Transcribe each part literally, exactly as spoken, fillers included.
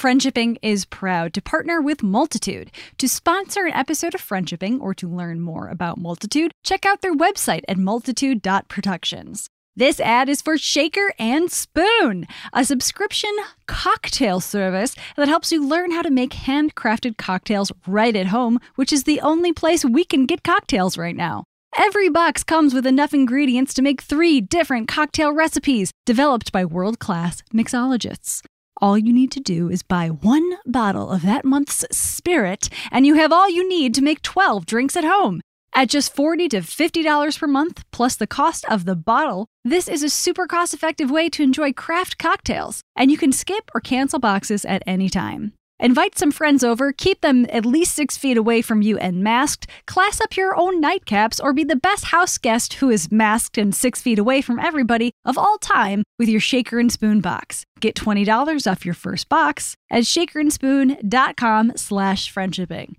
Friendshipping is proud to partner with Multitude. To sponsor an episode of Friendshipping or to learn more about Multitude, check out their website at multitude dot productions. This ad is for Shaker and Spoon, a subscription cocktail service that helps you learn how to make handcrafted cocktails right at home, which is the only place we can get cocktails right now. Every box comes with enough ingredients to make three different cocktail recipes developed by world-class mixologists. All you need to do is buy one bottle of that month's spirit, and you have all you need to make twelve drinks at home. At just forty to fifty dollars per month, plus the cost of the bottle, this is a super cost-effective way to enjoy craft cocktails, and you can skip or cancel boxes at any time. Invite some friends over, keep them at least six feet away from you and masked, class up your own nightcaps, or be the best house guest who is masked and six feet away from everybody of all time with your Shaker and Spoon box. Get twenty dollars off your first box at shaker and spoon dot com slash friendshipping.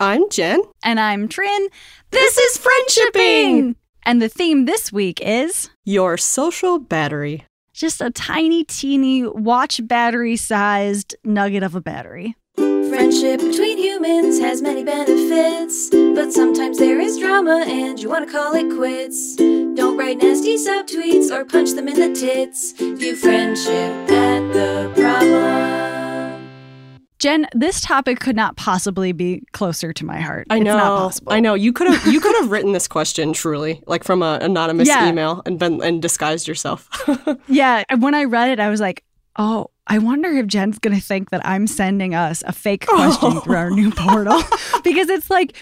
I'm Jen. And I'm Trin. This is Friendshipping! And the theme this week is... Your social battery. Just a tiny, teeny, watch battery-sized nugget of a battery. Friendship between humans has many benefits, but sometimes there is drama and you want to call it quits. Don't write nasty subtweets or punch them in the tits. View friendship at the problem. Jen, this topic could not possibly be closer to my heart. I know. It's not possible. I know. You could have you could have written this question, truly, like from an anonymous yeah. email and been and disguised yourself. Yeah. When I read it, I was like, oh, I wonder if Jen's going to think that I'm sending us a fake question oh. through our new portal. Because it's like,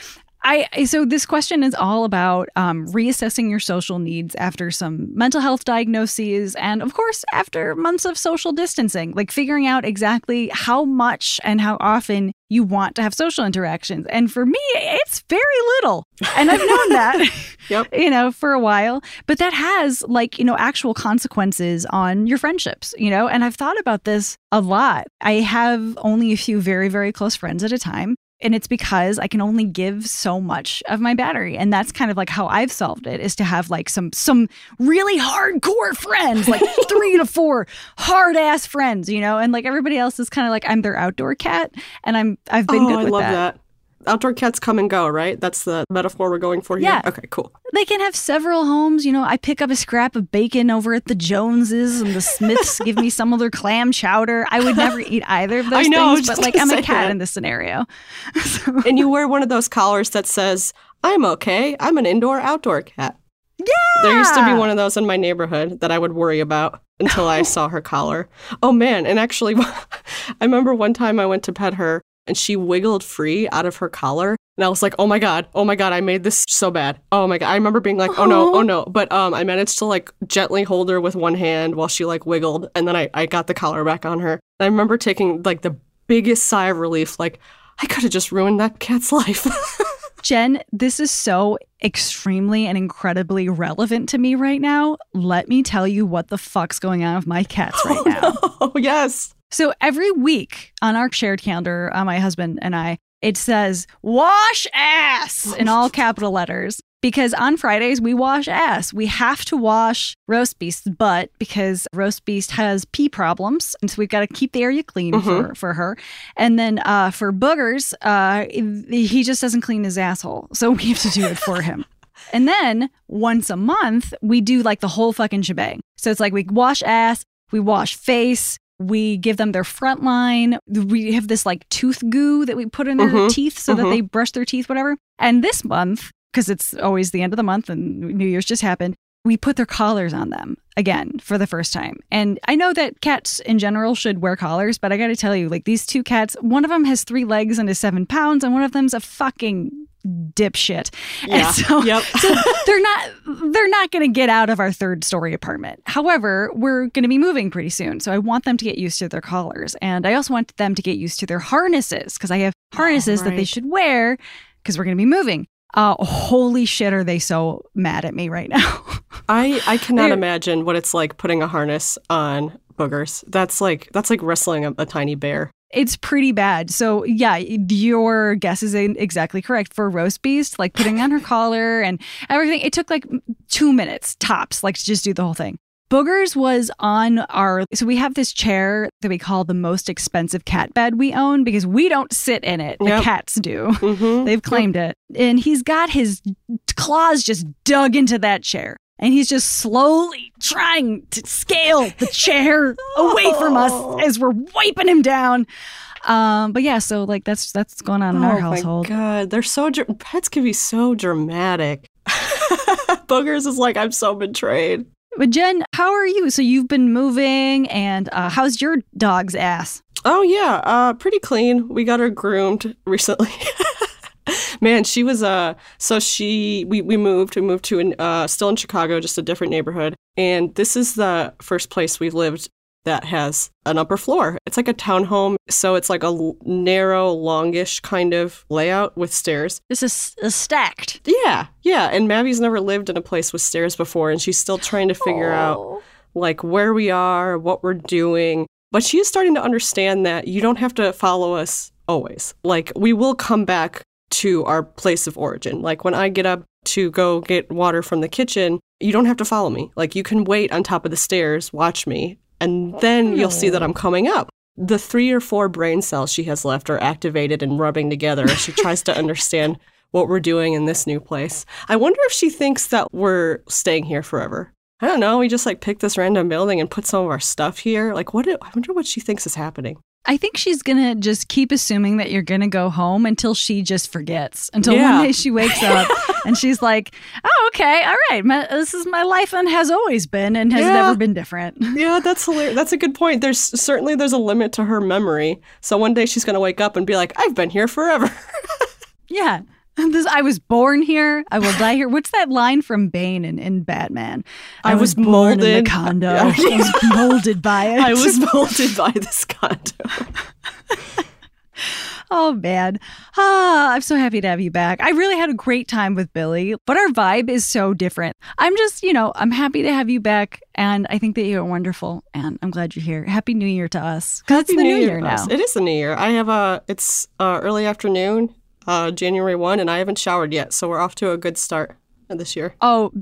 I so this question is all about um, reassessing your social needs after some mental health diagnoses and, of course, after months of social distancing, like figuring out exactly how much and how often you want to have social interactions. And for me, it's very little. And I've known that, yep. you know, for a while. But that has, like, you know, actual consequences on your friendships, you know, and I've thought about this a lot. I have only a few very, very close friends at a time. And it's because I can only give so much of my battery. And that's kind of like how I've solved it, is to have like some some really hardcore friends, like three to four hard ass friends, you know, and like everybody else is kind of like I'm their outdoor cat. And I'm I've been oh, good with that. I love that. that. Outdoor cats come and go, right? That's the metaphor we're going for here. Yeah. Okay, cool. They can have several homes. You know, I pick up a scrap of bacon over at the Joneses and the Smiths give me some of their clam chowder. I would never eat either of those I know, things, but like I'm a cat that. in this scenario. So. And you wear one of those collars that says, I'm okay. I'm an indoor outdoor cat. Yeah. There used to be one of those in my neighborhood that I would worry about until I saw her collar. Oh, man. And actually, I remember one time I went to pet her. And she wiggled free out of her collar. And I was like, oh, my God. Oh, my God. I made this so bad. Oh, my God. I remember being like, oh, no. Oh, no. But um, I managed to like gently hold her with one hand while she like wiggled. And then I, I got the collar back on her. And I remember taking like the biggest sigh of relief. Like, I could have just ruined that cat's life. Jen, this is so extremely and incredibly relevant to me right now. Let me tell you what the fuck's going on with my cats right oh, now. Oh, no. Yes. So every week on our shared calendar, uh, my husband and I, it says wash ass in all capital letters because on Fridays we wash ass. We have to wash Roast Beast's butt because Roast Beast has pee problems. And so we've got to keep the area clean mm-hmm. for, for her. And then uh, for Boogers, uh, he just doesn't clean his asshole. So we have to do it for him. And then once a month, we do like the whole fucking shebang. So it's like we wash ass, we wash face. We give them their front line. We have this like tooth goo that we put in their mm-hmm, teeth so mm-hmm. that they brush their teeth, whatever. And this month, because it's always the end of the month and New Year's just happened, we put their collars on them again for the first time. And I know that cats in general should wear collars, but I got to tell you, like these two cats, one of them has three legs and is seven pounds and one of them's a fucking... dipshit. Yeah. And so, yep. so they're not they're not going to get out of our third story apartment. However, we're going to be moving pretty soon. So I want them to get used to their collars. And I also want them to get used to their harnesses because I have harnesses oh, right. that they should wear because we're going to be moving. Uh, holy shit, are they so mad at me right now. I, I cannot imagine what it's like putting a harness on Boogers. That's like, that's like wrestling a, a tiny bear. It's pretty bad. So, yeah, your guess is exactly correct. For Roast Beast, like putting on her collar and everything, it took like two minutes tops, like to just do the whole thing. Boogers was on our, so we have this chair that we call the most expensive cat bed we own because we don't sit in it. Yep. The cats do. Mm-hmm. They've claimed yep. it. And he's got his claws just dug into that chair. And he's just slowly trying to scale the chair oh. away from us as we're wiping him down. Um, but yeah, so like that's that's going on in oh our household. Oh my God, they're so dr- pets can be so dramatic. Boogers is like, I'm so betrayed. But Jen, how are you? So you've been moving, and uh, how's your dog's ass? Oh yeah, uh, pretty clean. We got her groomed recently. Man, she was, uh, so she, we, we moved, we moved to, an, uh, still in Chicago, just a different neighborhood. And this is the first place we've lived that has an upper floor. It's like a townhome. So it's like a l- narrow, longish kind of layout with stairs. This is uh, stacked. Yeah. Yeah. And Mavi's never lived in a place with stairs before. And she's still trying to figure oh. out like where we are, what we're doing. But she is starting to understand that you don't have to follow us always. Like we will come back to our place of origin. Like when I get up to go get water from the kitchen, you don't have to follow me. Like you can wait on top of the stairs, watch me, and then you'll see that I'm coming up. The three or four brain cells she has left are activated and rubbing together as she tries to understand what we're doing in this new place. I wonder if she thinks that we're staying here forever. I don't know. We just like picked this random building and put some of our stuff here. Like what? I wonder what she thinks is happening. I think she's going to just keep assuming that you're going to go home until she just forgets. Until yeah. one day she wakes up and she's like, oh, okay, all right. My, this is my life and has always been and has yeah. never been different. Yeah, that's hilarious. That's a good point. There's certainly there's a limit to her memory. So one day she's going to wake up and be like, I've been here forever. yeah. This, I was born here. I will die here. What's that line from Bane in, in Batman? I, I was, was born molded. in the condo. I was molded by it. I was molded by this condo. Oh, man. Ah, I'm so happy to have you back. I really had a great time with Billy, but our vibe is so different. I'm just, you know, I'm happy to have you back, and I think that you're wonderful, and I'm glad you're here. Happy New Year to us. Because it's the New, New Year, year now. It is the New Year. I have a, it's uh, early afternoon. Uh, January first, and I haven't showered yet, so we're off to a good start this year. Oh,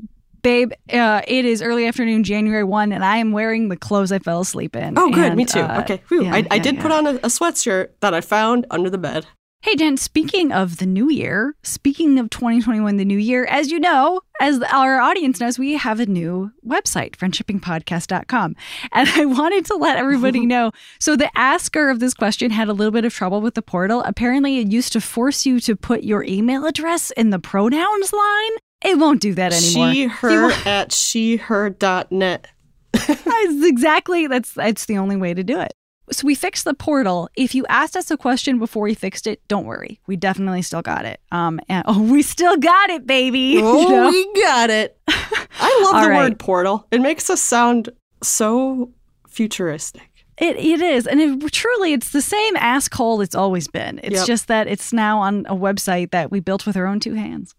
babe, uh, it is early afternoon, January first, and I am wearing the clothes I fell asleep in. Oh, good, and, me too. Uh, okay, yeah, I, yeah, I did yeah. put on a, a sweatshirt that I found under the bed. Hey, Jen, speaking of the new year, speaking of twenty twenty-one, the new year, as you know, as our audience knows, we have a new website, friendshipping podcast dot com. And I wanted to let everybody know. So the asker of this question had a little bit of trouble with the portal. Apparently, it used to force you to put your email address in the pronouns line. It won't do that anymore. She, her at she her dot net. That's exactly. That's, that's the only way to do it. So we fixed the portal. If you asked us a question before we fixed it, don't worry. We definitely still got it. Um, and, oh, we still got it, baby. Oh, you know? We got it. I love the right. word portal. It makes us sound so futuristic. It It is. And it, truly, it's the same asshole it's always been. It's yep. just that it's now on a website that we built with our own two hands.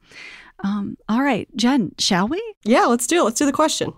Um, all right, Jen, shall we? Yeah, let's do it. Let's do the question.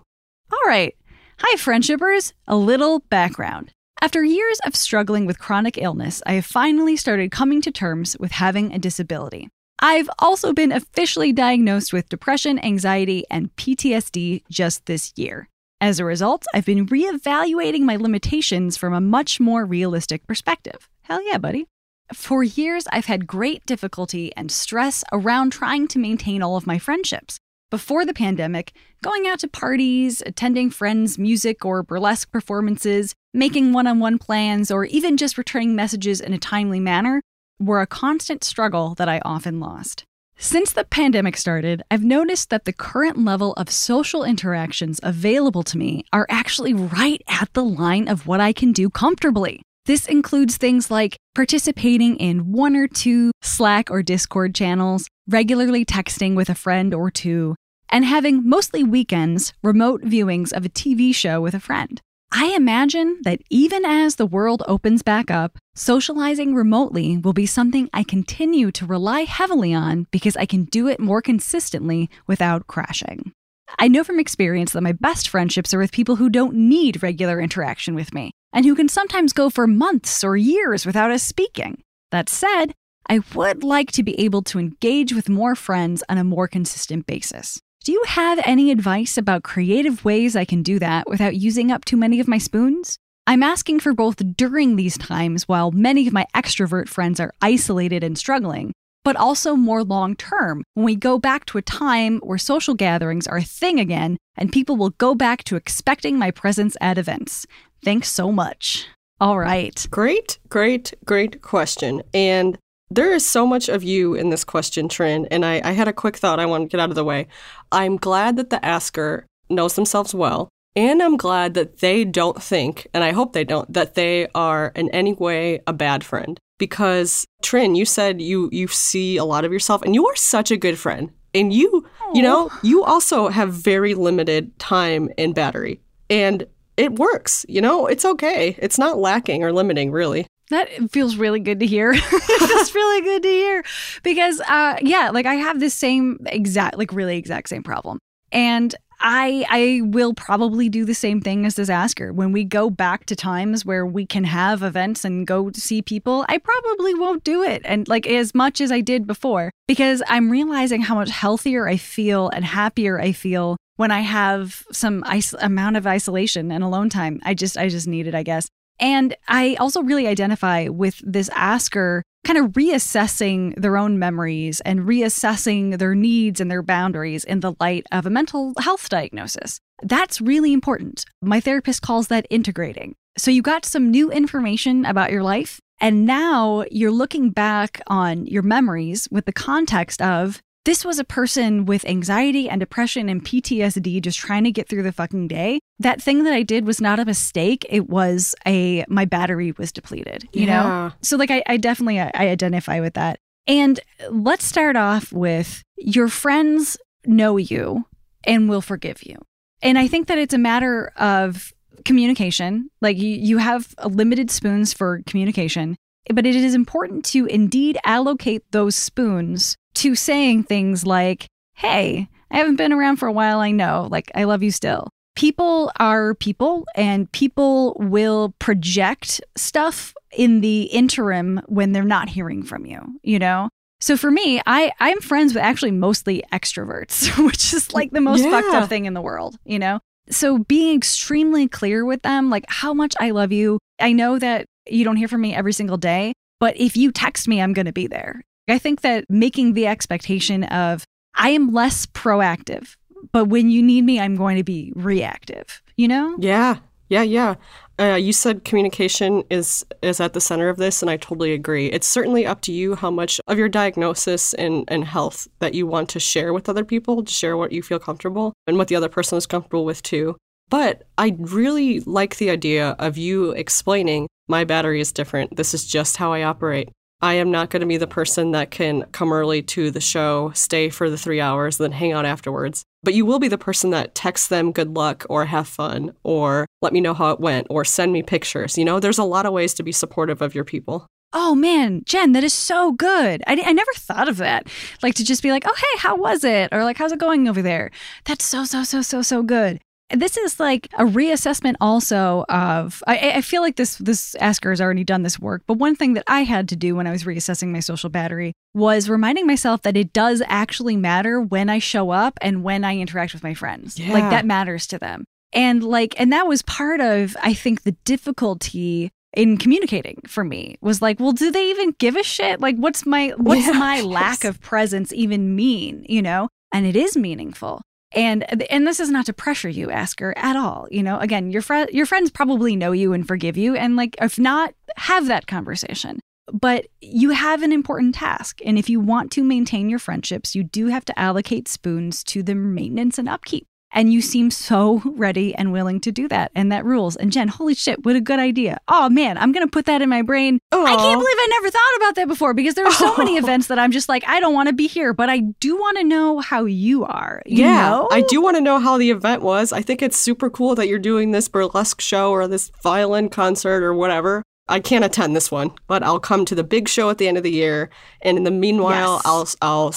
All right. Hi, friendshippers. A little background. After years of struggling with chronic illness, I have finally started coming to terms with having a disability. I've also been officially diagnosed with depression, anxiety, and P T S D just this year. As a result, I've been reevaluating my limitations from a much more realistic perspective. Hell yeah, buddy. For years, I've had great difficulty and stress around trying to maintain all of my friendships. Before the pandemic, going out to parties, attending friends' music or burlesque performances, making one-on-one plans, or even just returning messages in a timely manner were a constant struggle that I often lost. Since the pandemic started, I've noticed that the current level of social interactions available to me are actually right at the line of what I can do comfortably. This includes things like participating in one or two Slack or Discord channels, regularly texting with a friend or two, and having mostly weekends remote viewings of a T V show with a friend. I imagine that even as the world opens back up, socializing remotely will be something I continue to rely heavily on because I can do it more consistently without crashing. I know from experience that my best friendships are with people who don't need regular interaction with me and who can sometimes go for months or years without us speaking. That said, I would like to be able to engage with more friends on a more consistent basis. Do you have any advice about creative ways I can do that without using up too many of my spoons? I'm asking for both during these times while many of my extrovert friends are isolated and struggling, but also more long-term when we go back to a time where social gatherings are a thing again and people will go back to expecting my presence at events. Thanks so much. All right. Great, great, great question. And there is so much of you in this question, Trin, and I, I had a quick thought I want to get out of the way. I'm glad that the asker knows themselves well, and I'm glad that they don't think, and I hope they don't, that they are in any way a bad friend. Because, Trin, you said you, you see a lot of yourself, and you are such a good friend. And you, Aww. you know, you also have very limited time and battery. And it works, you know? It's okay. It's not lacking or limiting, really. That feels really good to hear. It feels really good to hear. Because, uh, yeah, like I have this same exact, like really exact same problem. And I I will probably do the same thing as this asker. When we go back to times where we can have events and go to see people, I probably won't do it. And like as much as I did before, because I'm realizing how much healthier I feel and happier I feel when I have some is- amount of isolation and alone time. I just I just need it, I guess. And I also really identify with this asker kind of reassessing their own memories and reassessing their needs and their boundaries in the light of a mental health diagnosis. That's really important. My therapist calls that integrating. So you got some new information about your life, and now you're looking back on your memories with the context of, this was a person with anxiety and depression and P T S D just trying to get through the fucking day. That thing that I did was not a mistake. It was a, my battery was depleted, you yeah. know? So like, I, I definitely, I identify with that. And let's start off with your friends know you and will forgive you. And I think that it's a matter of communication. Like you, you have limited spoons for communication, but it is important to indeed allocate those spoons to saying things like, hey, I haven't been around for a while, I know, like, I love you still. People are people, and people will project stuff in the interim when they're not hearing from you, you know? So for me, I, I'm friends with actually mostly extroverts, which is like the most yeah. fucked up thing in the world, you know? So being extremely clear with them, like, how much I love you. I know that you don't hear from me every single day, but if you text me, I'm going to be there. I think that making the expectation of I am less proactive, but when you need me, I'm going to be reactive, you know? Yeah, yeah, yeah. Uh, you said communication is, is at the center of this, and I totally agree. It's certainly up to you how much of your diagnosis and, and health that you want to share with other people, to share what you feel comfortable and what the other person is comfortable with too. But I really like the idea of you explaining, my battery is different. This is just how I operate. I am not going to be the person that can come early to the show, stay for the three hours, then hang out afterwards. But you will be the person that texts them good luck or have fun or let me know how it went or send me pictures. You know, there's a lot of ways to be supportive of your people. Oh, man, Jen, that is so good. I, I never thought of that. Like to just be like, oh, hey, how was it? Or like, how's it going over there? That's so, so, so, so, so good. This is like a reassessment also of, I, I feel like this this asker has already done this work, but one thing that I had to do when I was reassessing my social battery was reminding myself that it does actually matter when I show up and when I interact with my friends. Yeah. Like that matters to them. And like, and that was part of, I think, the difficulty in communicating for me was like, well, do they even give a shit? Like, what's my, what's yeah, my yes. lack of presence even mean, you know? And it is meaningful. And and this is not to pressure you, asker, at all. You know, again, your fr- your friends probably know you and forgive you. And like, if not, have that conversation. But you have an important task. And if you want to maintain your friendships, you do have to allocate spoons to the maintenance and upkeep. And you seem so ready and willing to do that. And that rules. And Jen, holy shit, what a good idea. Oh, man, I'm going to put that in my brain. Aww. I can't believe I never thought about that before because there are so oh. many events that I'm just like, I don't want to be here, but I do want to know how you are. You yeah, know? I do want to know how the event was. I think it's super cool that you're doing this burlesque show or this violin concert or whatever. I can't attend this one, but I'll come to the big show at the end of the year. And in the meanwhile, yes. I'll... I'll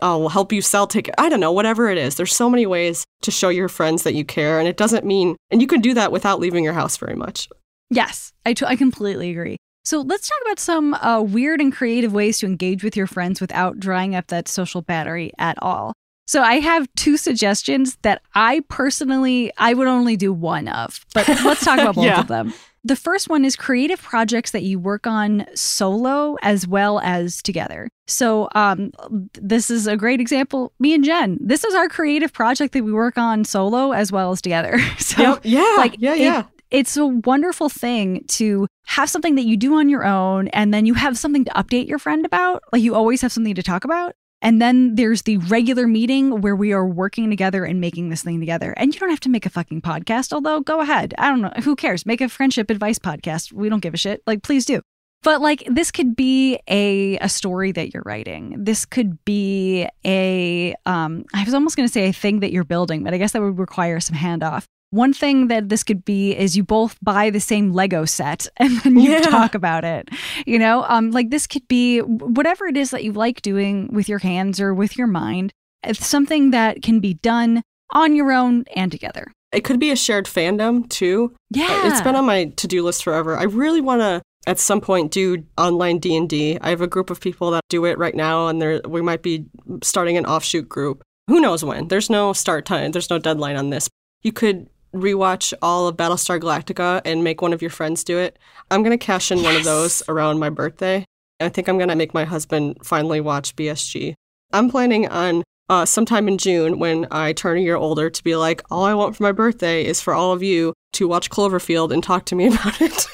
I'll help you sell tickets. I don't know, whatever it is. There's so many ways to show your friends that you care. And it doesn't mean, and you can do that without leaving your house very much. Yes, I, t- I completely agree. So let's talk about some uh, weird and creative ways to engage with your friends without drying up that social battery at all. So I have two suggestions that I personally, I would only do one of, but let's talk about both yeah. of them. The first one is creative projects that you work on solo as well as together. So um, this is a great example. Me and Jen, this is our creative project that we work on solo as well as together. So yep. yeah, like, yeah, yeah. It, it's a wonderful thing to have something that you do on your own, and then you have something to update your friend about. Like you always have something to talk about. And then there's the regular meeting where we are working together and making this thing together. And you don't have to make a fucking podcast, although go ahead. I don't know. Who cares? Make a friendship advice podcast. We don't give a shit. Like, please do. But like, this could be a a story that you're writing. This could be a, um, I was almost going to say a thing that you're building, but I guess that would require some handoff. One thing that this could be is you both buy the same Lego set and then you yeah. talk about it. You know, um, like this could be whatever it is that you like doing with your hands or with your mind. It's something that can be done on your own and together. It could be a shared fandom too. Yeah. It's been on my to-do list forever. I really want to, at some point, do online D and D. I have a group of people that do it right now, and we might be starting an offshoot group. Who knows when? There's no start time. There's no deadline on this. You could rewatch all of Battlestar Galactica and make one of your friends do it. I'm going to cash in yes. one of those around my birthday. I think I'm going to make my husband finally watch B S G. I'm planning on uh, sometime in June, when I turn a year older, to be like, all I want for my birthday is for all of you to watch Cloverfield and talk to me about it.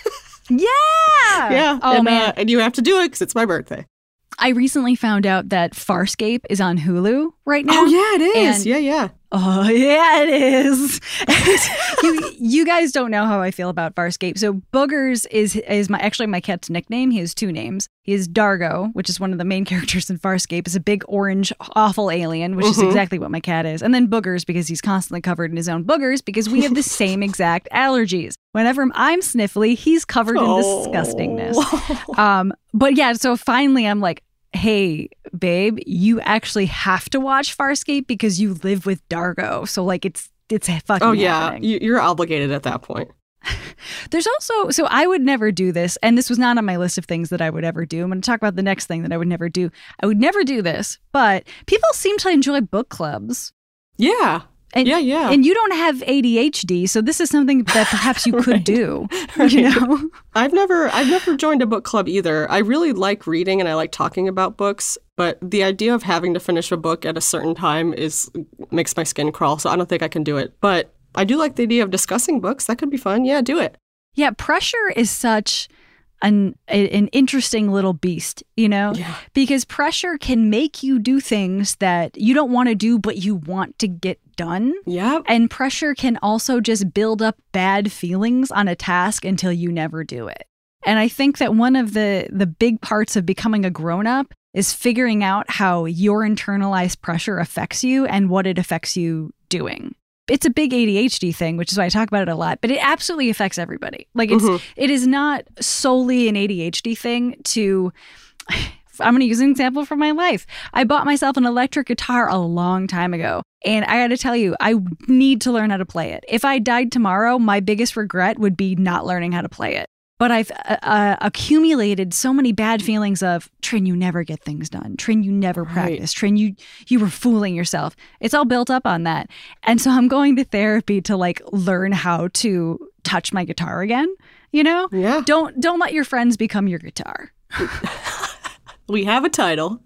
yeah! Yeah. Oh, and, man. Uh, and you have to do it because it's my birthday. I recently found out that Farscape is on Hulu right now. Oh, yeah, it is. And- yeah, yeah. Oh, yeah, it is. you, you guys don't know how I feel about Farscape. So Boogers is is my actually my cat's nickname. He has two names. He is Dargo, which is one of the main characters in Farscape. It's a big orange, awful alien, which mm-hmm. is exactly what my cat is. And then Boogers, because he's constantly covered in his own boogers, because we have the same exact allergies. Whenever I'm sniffly, he's covered in oh. disgustingness. Um, but yeah, so finally I'm like, hey, babe, you actually have to watch Farscape because you live with Dargo. So, like, it's it's fucking Oh, yeah. Happening. You're obligated at that point. There's also... So, I would never do this. And this was not on my list of things that I would ever do. I'm going to talk about the next thing that I would never do. I would never do this. But people seem to enjoy book clubs. Yeah. And, yeah, yeah. And you don't have A D H D, so this is something that perhaps you could right. do. Right. You know, I've never, I've never joined a book club either. I really like reading and I like talking about books, but the idea of having to finish a book at a certain time is makes my skin crawl. So I don't think I can do it. But I do like the idea of discussing books. That could be fun. Yeah, do it. Yeah, pressure is such an an interesting little beast, you know, yeah. because pressure can make you do things that you don't want to do, but you want to get done. Yeah. And pressure can also just build up bad feelings on a task until you never do it. And I think that one of the the big parts of becoming a grown-up is figuring out how your internalized pressure affects you and what it affects you doing. It's a big A D H D thing, which is why I talk about it a lot, but it absolutely affects everybody. Like it's mm-hmm. it is not solely an A D H D thing to I'm going to use an example from my life. I bought myself an electric guitar a long time ago, and I got to tell you, I need to learn how to play it. If I died tomorrow, my biggest regret would be not learning how to play it. But I've uh, accumulated so many bad feelings of, Trin, you never get things done. Trin, you never right. practice. Trin, you you were fooling yourself. It's all built up on that. And so I'm going to therapy to like learn how to touch my guitar again. You know? Yeah. Don't don't let your friends become your guitar. We have a title.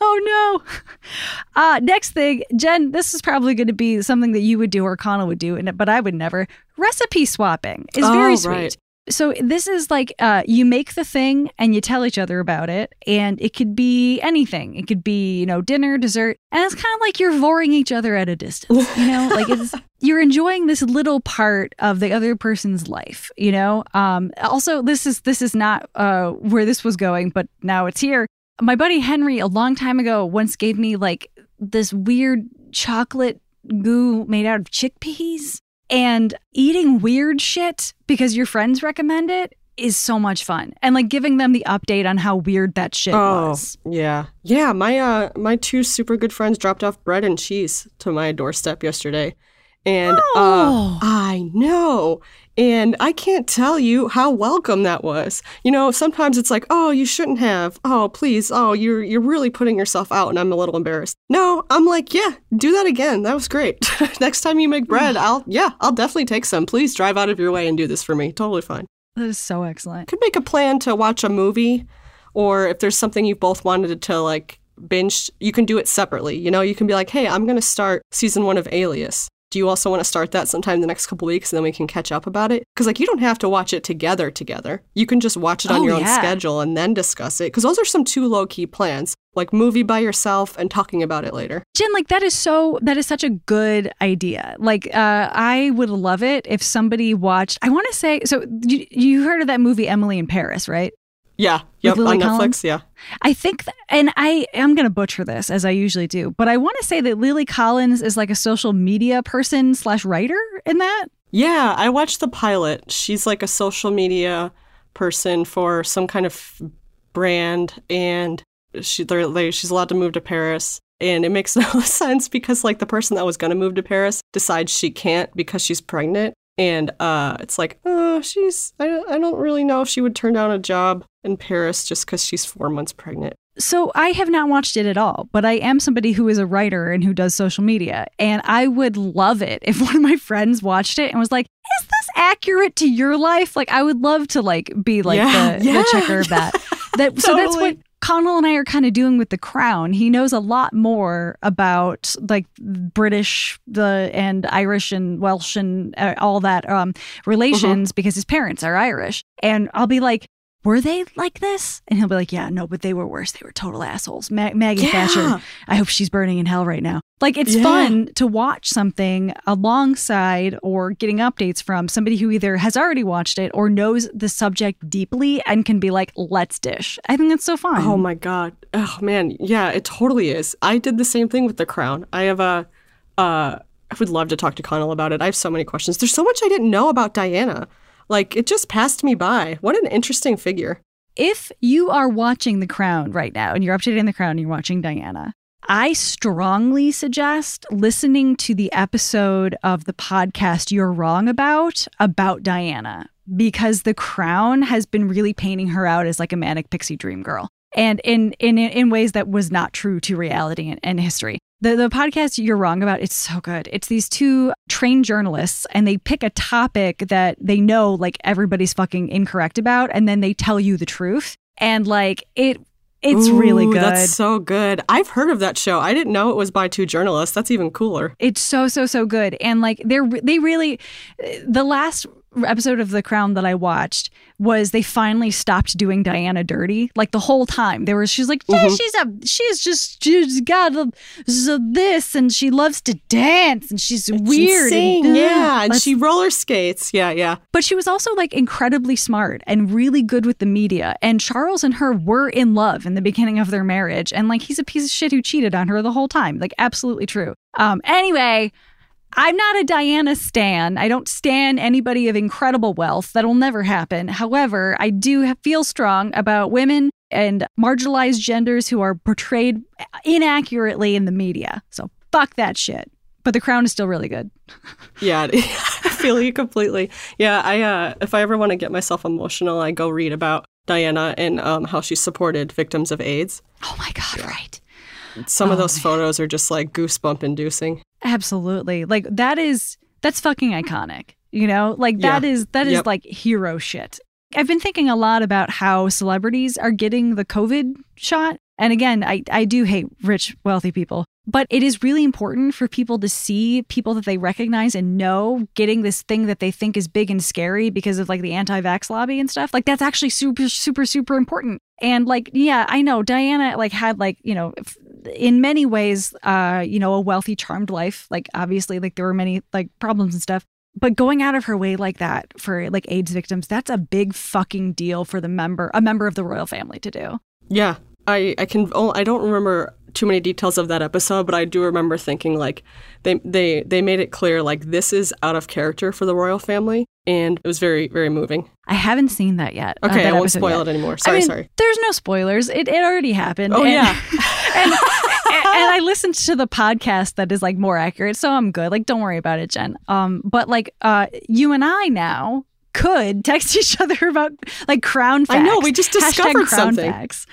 Oh, no. Uh, next thing, Jen, this is probably going to be something that you would do or Connell would do, and but I would never. Recipe swapping is oh, very sweet. Right. So this is like uh, you make the thing and you tell each other about it, and it could be anything. It could be, you know, dinner, dessert. And it's kind of like you're voring each other at a distance, you know, like it's you're enjoying this little part of the other person's life, you know. Um, also, this is this is not uh, where this was going, but now it's here. My buddy Henry, a long time ago, once gave me like this weird chocolate goo made out of chickpeas. And eating weird shit because your friends recommend it is so much fun. And like giving them the update on how weird that shit oh, was. Yeah. Yeah. My uh, my two super good friends dropped off bread and cheese to my doorstep yesterday. And oh. uh, I know. And I can't tell you how welcome that was. You know, sometimes it's like, oh, you shouldn't have. Oh, please. Oh, you're you're really putting yourself out, and I'm a little embarrassed. No, I'm like, yeah, do that again. That was great. Next time you make bread, I'll, yeah, I'll definitely take some. Please drive out of your way and do this for me. Totally fine. That is so excellent. Could make a plan to watch a movie, or if there's something you both wanted to, like, binge, you can do it separately. You know, you can be like, hey, I'm going to start season one of Alias. Do you also want to start that sometime in the next couple weeks, and then we can catch up about it? Because, like, you don't have to watch it together together. You can just watch it on oh, your own yeah. schedule and then discuss it. Because those are some two low-key plans, like movie by yourself and talking about it later. Jen, like, that is so, that is such a good idea. Like, uh, I would love it if somebody watched, I want to say, so you, you heard of that movie Emily in Paris, right? Yeah. Yep. With Lily on Collins. Netflix. Yeah. I think, th- and I am going to butcher this as I usually do, but I want to say that Lily Collins is like a social media person slash writer in that. Yeah. I watched the pilot. She's like a social media person for some kind of brand, and she they, she's allowed to move to Paris. And it makes no sense because, like, the person that was going to move to Paris decides she can't because she's pregnant. And uh, it's like, oh, she's, I, I don't really know if she would turn down a job in Paris just because she's four months pregnant. So I have not watched it at all, but I am somebody who is a writer and who does social media. And I would love it if one of my friends watched it and was like, is this accurate to your life? Like, I would love to, like, be like yeah, the, yeah, the checker of that. that totally. So that's what Connell and I are kind of doing with The Crown. He knows a lot more about, like, British the and Irish and Welsh and uh, all that um, relations uh-huh. because his parents are Irish. And I'll be like, were they like this? And he'll be like, yeah, no, but they were worse. They were total assholes. Ma- Maggie yeah. Thatcher, I hope she's burning in hell right now. Like, it's yeah. fun to watch something alongside or getting updates from somebody who either has already watched it or knows the subject deeply and can be like, let's dish. I think that's so fun. Oh, my God. Oh, man. Yeah, it totally is. I did the same thing with The Crown. I have a... Uh, I would love to talk to Connell about it. I have so many questions. There's so much I didn't know about Diana. Like, it just passed me by. What an interesting figure. If you are watching The Crown right now and you're updating The Crown and you're watching Diana, I strongly suggest listening to the episode of the podcast You're Wrong About, about Diana, because The Crown has been really painting her out as like a manic pixie dream girl, and in in, in ways that was not true to reality and, and history. The the podcast You're Wrong About, it's so good. It's these two trained journalists, and they pick a topic that they know, like, everybody's fucking incorrect about, and then they tell you the truth. And, like, it it's Ooh, really good. That's so good. I've heard of that show. I didn't know it was by two journalists. That's even cooler. It's so, so, so good. And, like, they're they really... The last... episode of The Crown that I watched was they finally stopped doing Diana dirty. Like, the whole time there was, she's like, yeah, mm-hmm. she's a, she's just, she's got a, a this, and she loves to dance, and she's and weird, she and, uh, yeah, and she roller skates, yeah, yeah. But she was also, like, incredibly smart and really good with the media. And Charles and her were in love in the beginning of their marriage, and, like, he's a piece of shit who cheated on her the whole time. Like, absolutely true. Um. Anyway. I'm not a Diana stan. I don't stan anybody of incredible wealth. That'll never happen. However, I do feel strong about women and marginalized genders who are portrayed inaccurately in the media. So fuck that shit. But The Crown is still really good. Yeah, I feel you completely. Yeah, I uh, if I ever want to get myself emotional, I go read about Diana and um, how she supported victims of AIDS. Oh my God, yeah. Right. Some oh, of those man. photos are just, like, goosebump inducing. Absolutely. Like, that is, that's fucking iconic, you know? Like, that yeah. is, that is yep. like hero shit. I've been thinking a lot about how celebrities are getting the COVID shot. And again, I, I do hate rich, wealthy people, but it is really important for people to see people that they recognize and know getting this thing that they think is big and scary because of, like, the anti-vax lobby and stuff. Like, that's actually super, super, super important. And, like, yeah, I know Diana, like, had, like, you know, in many ways, uh, you know, a wealthy, charmed life. Like, obviously, like, there were many, like, problems and stuff. But going out of her way like that for, like, AIDS victims, that's a big fucking deal for the member, a member of the royal family to do. Yeah, I, I can. Oh, I don't remember too many details of that episode, but I do remember thinking, like, they they they made it clear, like, this is out of character for the royal family. and it was very, very moving. I haven't seen that yet. Okay, uh, that I won't spoil yet. it anymore. Sorry, I mean, sorry. There's no spoilers. It it already happened. Oh, and, yeah. and, and I listened to the podcast that is like more accurate, so I'm good. Like, don't worry about it, Jen. Um, but like, uh, you and I now could text each other about like Crown facts. I know, we just discovered Hashtag Crown something. Facts.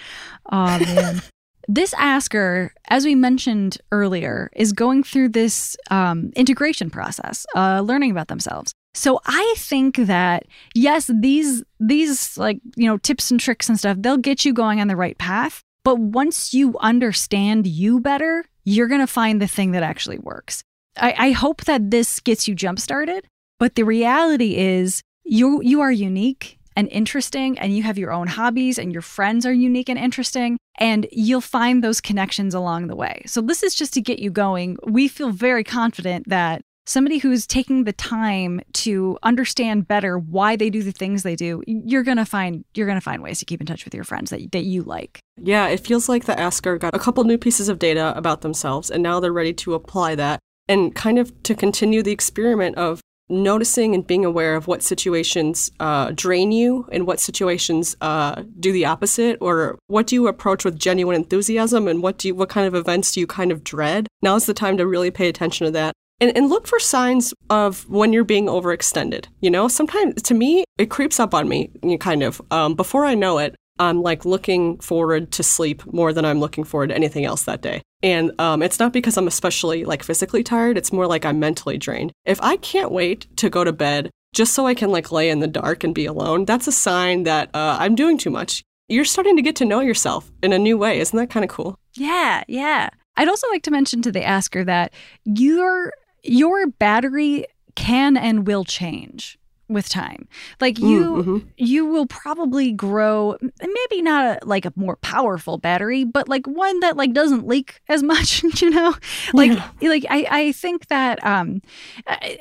Oh man. This asker, as we mentioned earlier, is going through this um, integration process, uh, learning about themselves. So I think that, yes, these these like, you know, tips and tricks and stuff, they'll get you going on the right path. But once you understand you better, you're going to find the thing that actually works. I, I hope that this gets you jump started. But the reality is you you are unique and interesting, and you have your own hobbies, and your friends are unique and interesting, and you'll find those connections along the way. So this is just to get you going. We feel very confident that somebody who's taking the time to understand better why they do the things they do, you're gonna find you're gonna find ways to keep in touch with your friends that that you like. Yeah, it feels like the asker got a couple new pieces of data about themselves, and now they're ready to apply that and kind of to continue the experiment of noticing and being aware of what situations uh, drain you and what situations uh, do the opposite, or what do you approach with genuine enthusiasm and what do you, what kind of events do you kind of dread? Now's the time to really pay attention to that. And, and look for signs of when you're being overextended. You know, sometimes to me, it creeps up on me, kind of. Um, before I know it, I'm like looking forward to sleep more than I'm looking forward to anything else that day. And um, it's not because I'm especially like physically tired. It's more like I'm mentally drained. If I can't wait to go to bed just so I can like lay in the dark and be alone, that's a sign that uh, I'm doing too much. You're starting to get to know yourself in a new way. Isn't that kind of cool? Yeah, yeah. I'd also like to mention to the asker that your your battery can and will change with time. Like you, mm-hmm. you will probably grow, maybe not a, like a more powerful battery, but like one that like doesn't leak as much, you know, like, yeah. like I, I think that, um, I,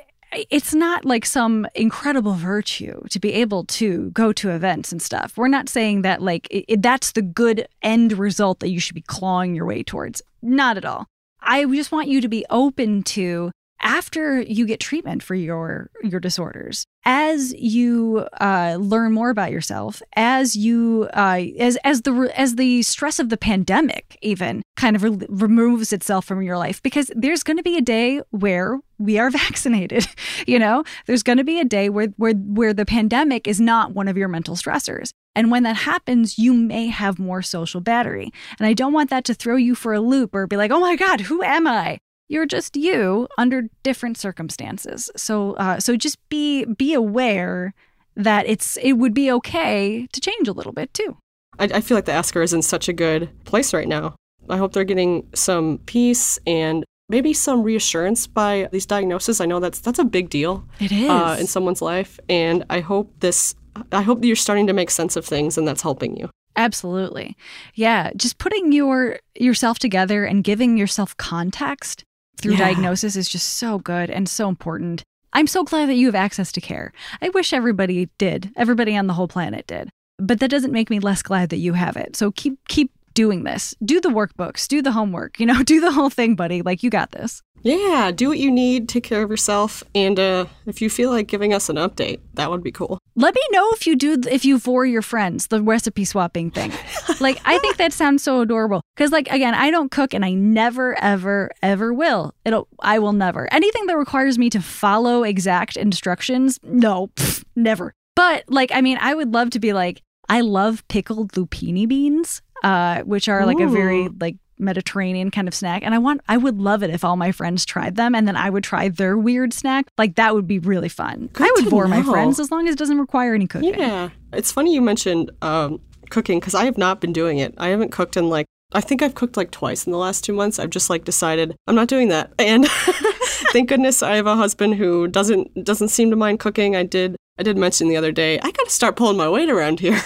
it's not like some incredible virtue to be able to go to events and stuff. We're not saying that like it, that's the good end result that you should be clawing your way towards. Not at all. I just want you to be open to, after you get treatment for your your disorders, as you uh, learn more about yourself, as you uh, as as the as the stress of the pandemic even kind of re- removes itself from your life, because there's going to be a day where we are vaccinated. You know, there's going to be a day where where where the pandemic is not one of your mental stressors. And when that happens, you may have more social battery. And I don't want that to throw you for a loop or be like, oh my God, who am I? You're just you under different circumstances. So uh, so just be be aware that it's it would be okay to change a little bit, too. I, I feel like the asker is in such a good place right now. I hope they're getting some peace and maybe some reassurance by these diagnoses. I know that's that's a big deal. It is. Uh, in someone's life. And I hope this I hope that you're starting to make sense of things and that's helping you. Absolutely. Yeah. Just putting your yourself together and giving yourself context through yeah. diagnosis is just so good and so important. I'm so glad that you have access to care. I wish everybody did. Everybody on the whole planet did. But that doesn't make me less glad that you have it. So keep keep doing this. Do the workbooks. Do the homework. You know, do the whole thing, buddy. Like, you got this. Yeah. Do what you need. Take care of yourself. And uh, if you feel like giving us an update, that would be cool. Let me know if you do, if you for your friends, the recipe swapping thing. Like, I think that sounds so adorable. Because, like, again, I don't cook and I never, ever, ever will. It'll, I will never. Anything that requires me to follow exact instructions, no, pff, never. But, like, I mean, I would love to be like, I love pickled lupini beans, uh, which are like Ooh. a very, like, Mediterranean kind of snack, and I want I would love it if all my friends tried them, and then I would try their weird snack. Like, that would be really fun. Good I would bore know. my friends, as long as it doesn't require any cooking. Yeah, it's funny you mentioned um, cooking, because I have not been doing it. I haven't cooked in like I think I've cooked like twice in the last two months. I've just like decided I'm not doing that, and thank goodness I have a husband who doesn't doesn't seem to mind cooking. I did I did mention the other day I got to start pulling my weight around here.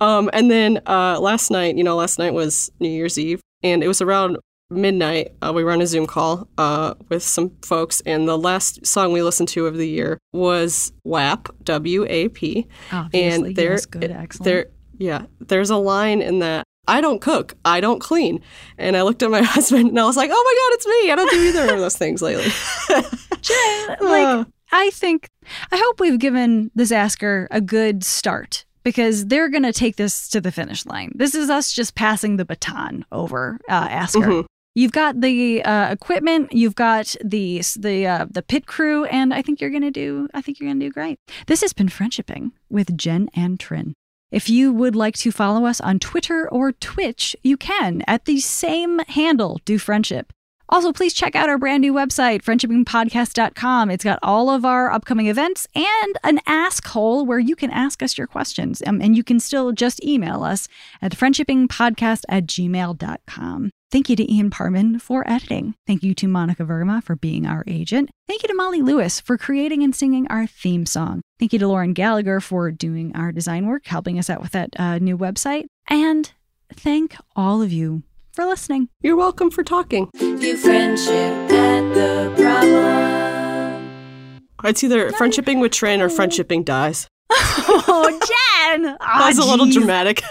Um, and then uh, last night, you know, last night was New Year's Eve, and it was around midnight. Uh, we were on a Zoom call uh, with some folks, and the last song we listened to of the year was W A P, W A P. Obviously, and there, yes, good, excellent. There, yeah, there's a line in that, I don't cook, I don't clean. And I looked at my husband, and I was like, oh my God, it's me. I don't do either of those things lately. Jen, like... I think, I hope we've given this asker a good start, because they're going to take this to the finish line. This is us just passing the baton over, uh, asker. Mm-hmm. You've got the uh, equipment, you've got the the uh, the pit crew, and I think you're gonna do. I think you're gonna do great. This has been Friendshipping with Jen and Trin. If you would like to follow us on Twitter or Twitch, you can at the same handle, Do Friendship. Also, please check out our brand new website, friendshipping podcast dot com. It's got all of our upcoming events and an ask hole where you can ask us your questions, um, and you can still just email us at friendshippingpodcast at gmail dot com. Thank you to Ian Parman for editing. Thank you to Monica Verma for being our agent. Thank you to Molly Lewis for creating and singing our theme song. Thank you to Lauren Gallagher for doing our design work, helping us out with that uh, new website. And thank all of you for listening. You're welcome for talking. Do friendship at the problem. It's either Jen. Friendshipping with Trin or Friendshipping dies. Oh, Jen! Oh, that was a little dramatic.